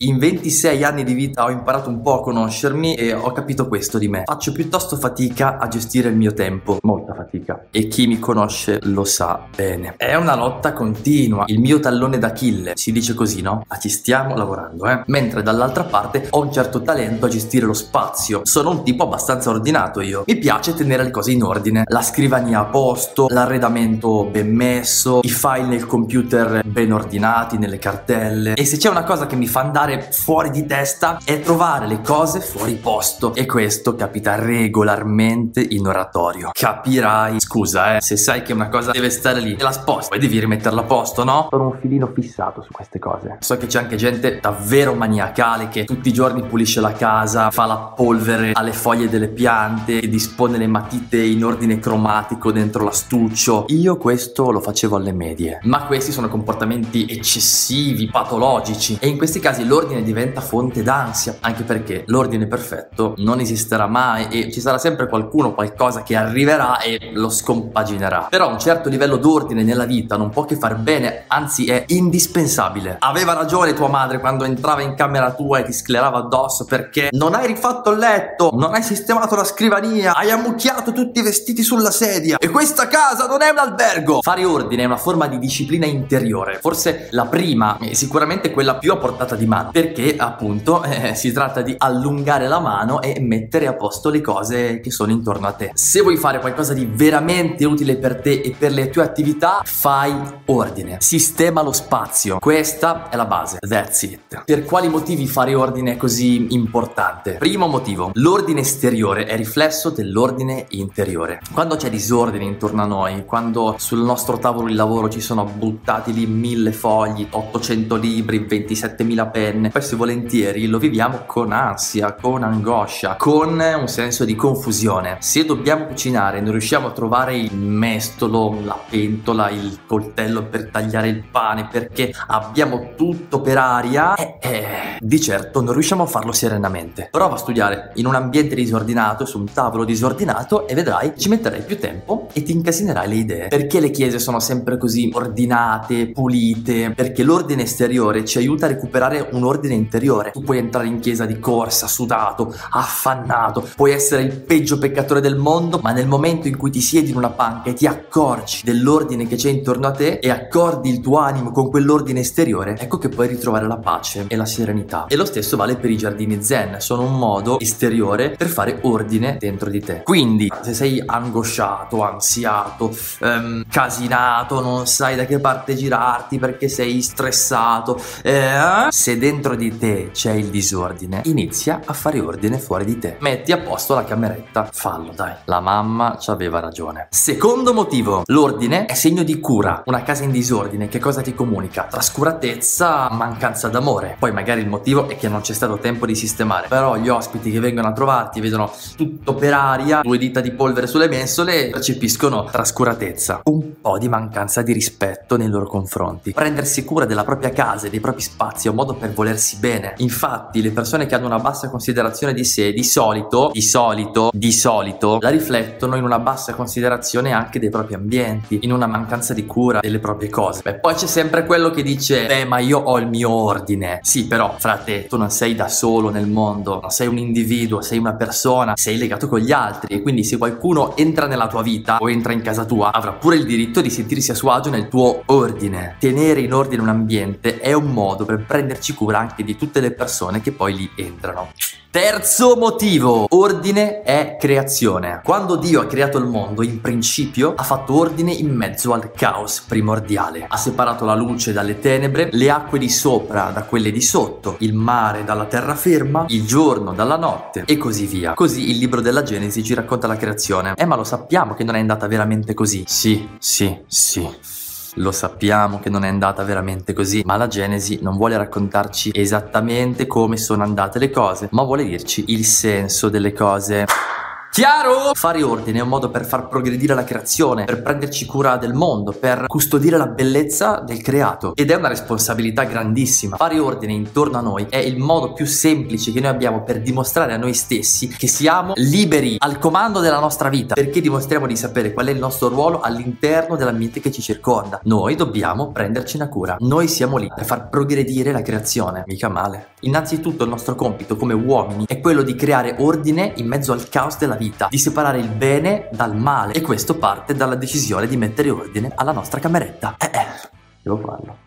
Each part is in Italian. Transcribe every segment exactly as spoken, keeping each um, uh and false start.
In ventisei anni di vita ho imparato un po' a conoscermi e ho capito questo di me. Faccio piuttosto fatica a gestire il mio tempo, molta fatica, e chi mi conosce lo sa bene. È una lotta continua, il mio tallone d'Achille, si dice così, no? Ma ci stiamo lavorando, eh? Mentre dall'altra parte ho un certo talento a gestire lo spazio. Sono un tipo abbastanza ordinato io. Mi piace tenere le cose in ordine, la scrivania a posto, l'arredamento ben messo, i file nel computer ben ordinati, nelle cartelle. E se c'è una cosa che mi fa andare fuori di testa e trovare le cose fuori posto, e questo capita regolarmente in oratorio. Capirai, scusa eh, se sai che una cosa deve stare lì, te la sposti, poi devi rimetterla a posto, no? Sono un filino fissato su queste cose. So che c'è anche gente davvero maniacale che tutti i giorni pulisce la casa, fa la polvere alle foglie delle piante e dispone le matite in ordine cromatico dentro l'astuccio. Io questo lo facevo alle medie, ma questi sono comportamenti eccessivi, patologici, e in questi casi lo l'ordine diventa fonte d'ansia, anche perché l'ordine perfetto non esisterà mai e ci sarà sempre qualcuno, qualcosa che arriverà e lo scompaginerà. Però un certo livello d'ordine nella vita non può che far bene, anzi è indispensabile. Aveva ragione tua madre quando entrava in camera tua e ti sclerava addosso perché non hai rifatto il letto, non hai sistemato la scrivania, hai ammucchiato tutti i vestiti sulla sedia e questa casa non è un albergo. Fare ordine è una forma di disciplina interiore, forse la prima e sicuramente quella più a portata di mano, perché appunto eh, si tratta di allungare la mano e mettere a posto le cose che sono intorno a te. Se vuoi fare qualcosa di veramente utile per te e per le tue attività, fai ordine, sistema lo spazio. Questa è la base, that's it. Per quali motivi fare ordine è così importante? Primo motivo: l'ordine esteriore è riflesso dell'ordine interiore. Quando c'è disordine intorno a noi, quando sul nostro tavolo di lavoro ci sono buttati lì mille fogli, ottocento libri, ventisettemila penne, spesso e volentieri lo viviamo con ansia, con angoscia, con un senso di confusione. Se dobbiamo cucinare non riusciamo a trovare il mestolo, la pentola, il coltello per tagliare il pane perché abbiamo tutto per aria e eh, eh, di certo non riusciamo a farlo serenamente. Prova a studiare in un ambiente disordinato, su un tavolo disordinato, e vedrai ci metterai più tempo e ti incasinerai le idee. Perché le chiese sono sempre così ordinate, pulite? Perché l'ordine esteriore ci aiuta a recuperare un ordine interiore. Tu puoi entrare in chiesa di corsa, sudato, affannato, puoi essere il peggio peccatore del mondo, ma nel momento in cui ti siedi in una panca e ti accorgi dell'ordine che c'è intorno a te e accordi il tuo animo con quell'ordine esteriore, ecco che puoi ritrovare la pace e la serenità. E lo stesso vale per i giardini zen, sono un modo esteriore per fare ordine dentro di te. Quindi se sei angosciato, ansiato, ehm, casinato, non sai da che parte girarti perché sei stressato, eh, sedere dentro di te c'è il disordine, inizia a fare ordine fuori di te. Metti a posto la cameretta, fallo dai. La mamma ci aveva ragione. Secondo motivo: l'ordine è segno di cura. Una casa in disordine che cosa ti comunica? Trascuratezza, mancanza d'amore. Poi magari il motivo è che non c'è stato tempo di sistemare, però gli ospiti che vengono a trovarti vedono tutto per aria, due dita di polvere sulle mensole, e percepiscono trascuratezza, un po' di mancanza di rispetto nei loro confronti. Prendersi cura della propria casa e dei propri spazi è un modo per volersi bene. Infatti le persone che hanno una bassa considerazione di sé di solito di solito di solito la riflettono in una bassa considerazione anche dei propri ambienti, in una mancanza di cura delle proprie cose. Beh, poi c'è sempre quello che dice: beh, ma io ho il mio ordine. Sì, però frate, tu non sei da solo nel mondo, non sei un individuo, sei una persona, sei legato con gli altri, e quindi se qualcuno entra nella tua vita o entra in casa tua avrà pure il diritto di sentirsi a suo agio nel tuo ordine. Tenere in ordine un ambiente è un modo per prenderci cura anche di tutte le persone che poi lì entrano. Terzo motivo: ordine è creazione. Quando Dio ha creato il mondo, in principio ha fatto ordine in mezzo al caos primordiale. Ha separato la luce dalle tenebre, le acque di sopra da quelle di sotto, il mare dalla terraferma, il giorno dalla notte e così via. Così il libro della Genesi ci racconta la creazione. Eh, ma lo sappiamo che non è andata veramente così. Sì, sì, sì. Lo sappiamo che non è andata veramente così, ma la Genesi non vuole raccontarci esattamente come sono andate le cose, ma vuole dirci il senso delle cose. Chiaro? Fare ordine è un modo per far progredire la creazione, per prenderci cura del mondo, per custodire la bellezza del creato, ed è una responsabilità grandissima. Fare ordine intorno a noi è il modo più semplice che noi abbiamo per dimostrare a noi stessi che siamo liberi, al comando della nostra vita, perché dimostriamo di sapere qual è il nostro ruolo all'interno dell'ambiente che ci circonda. Noi dobbiamo prendercene cura, noi siamo lì per far progredire la creazione, mica male. Innanzitutto il nostro compito come uomini è quello di creare ordine in mezzo al caos della vita, di separare il bene dal male, e questo parte dalla decisione di mettere ordine alla nostra cameretta. Eh eh, devo farlo.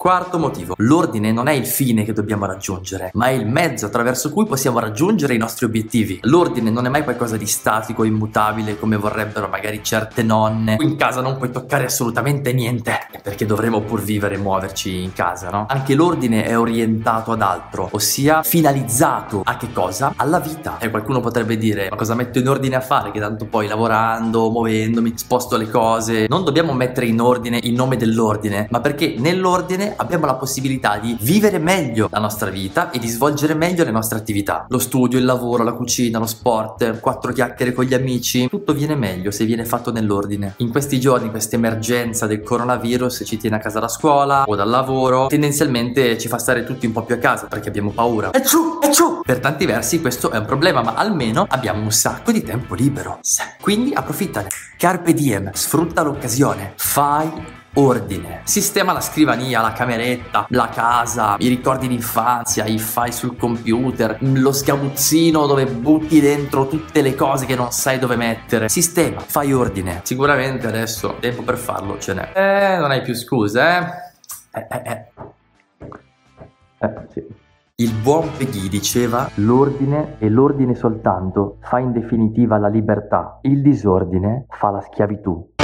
Quarto motivo, l'ordine non è il fine che dobbiamo raggiungere, ma è il mezzo attraverso cui possiamo raggiungere i nostri obiettivi. L'ordine non è mai qualcosa di statico, immutabile, come vorrebbero magari certe nonne. Qui in casa non puoi toccare assolutamente niente, perché dovremo pur vivere e muoverci in casa, no? Anche l'ordine è orientato ad altro, ossia finalizzato a che cosa? Alla vita. E qualcuno potrebbe dire, ma cosa metto in ordine a fare? Che tanto poi lavorando, muovendomi, sposto le cose. Non dobbiamo mettere in ordine in nome dell'ordine, ma perché nell'ordine abbiamo la possibilità di vivere meglio la nostra vita e di svolgere meglio le nostre attività. Lo studio, il lavoro, la cucina, lo sport, quattro chiacchiere con gli amici, tutto viene meglio se viene fatto nell'ordine. In questi giorni questa emergenza del coronavirus ci tiene a casa da scuola o dal lavoro, tendenzialmente ci fa stare tutti un po' più a casa perché abbiamo paura. E ciù, e ciù! Per tanti versi questo è un problema, ma almeno abbiamo un sacco di tempo libero. Quindi approfittane, carpe diem, sfrutta l'occasione, fai ordine. Sistema la scrivania, la cameretta, la casa, i ricordi d'infanzia, i file sul computer, lo sgabuzzino dove butti dentro tutte le cose che non sai dove mettere. Sistema, fai ordine. Sicuramente adesso tempo per farlo ce n'è. Eh, non hai più scuse, eh? Eh, eh, eh. Eh, sì. Il buon Peggy diceva: l'ordine e l'ordine soltanto fa in definitiva la libertà, il disordine fa la schiavitù.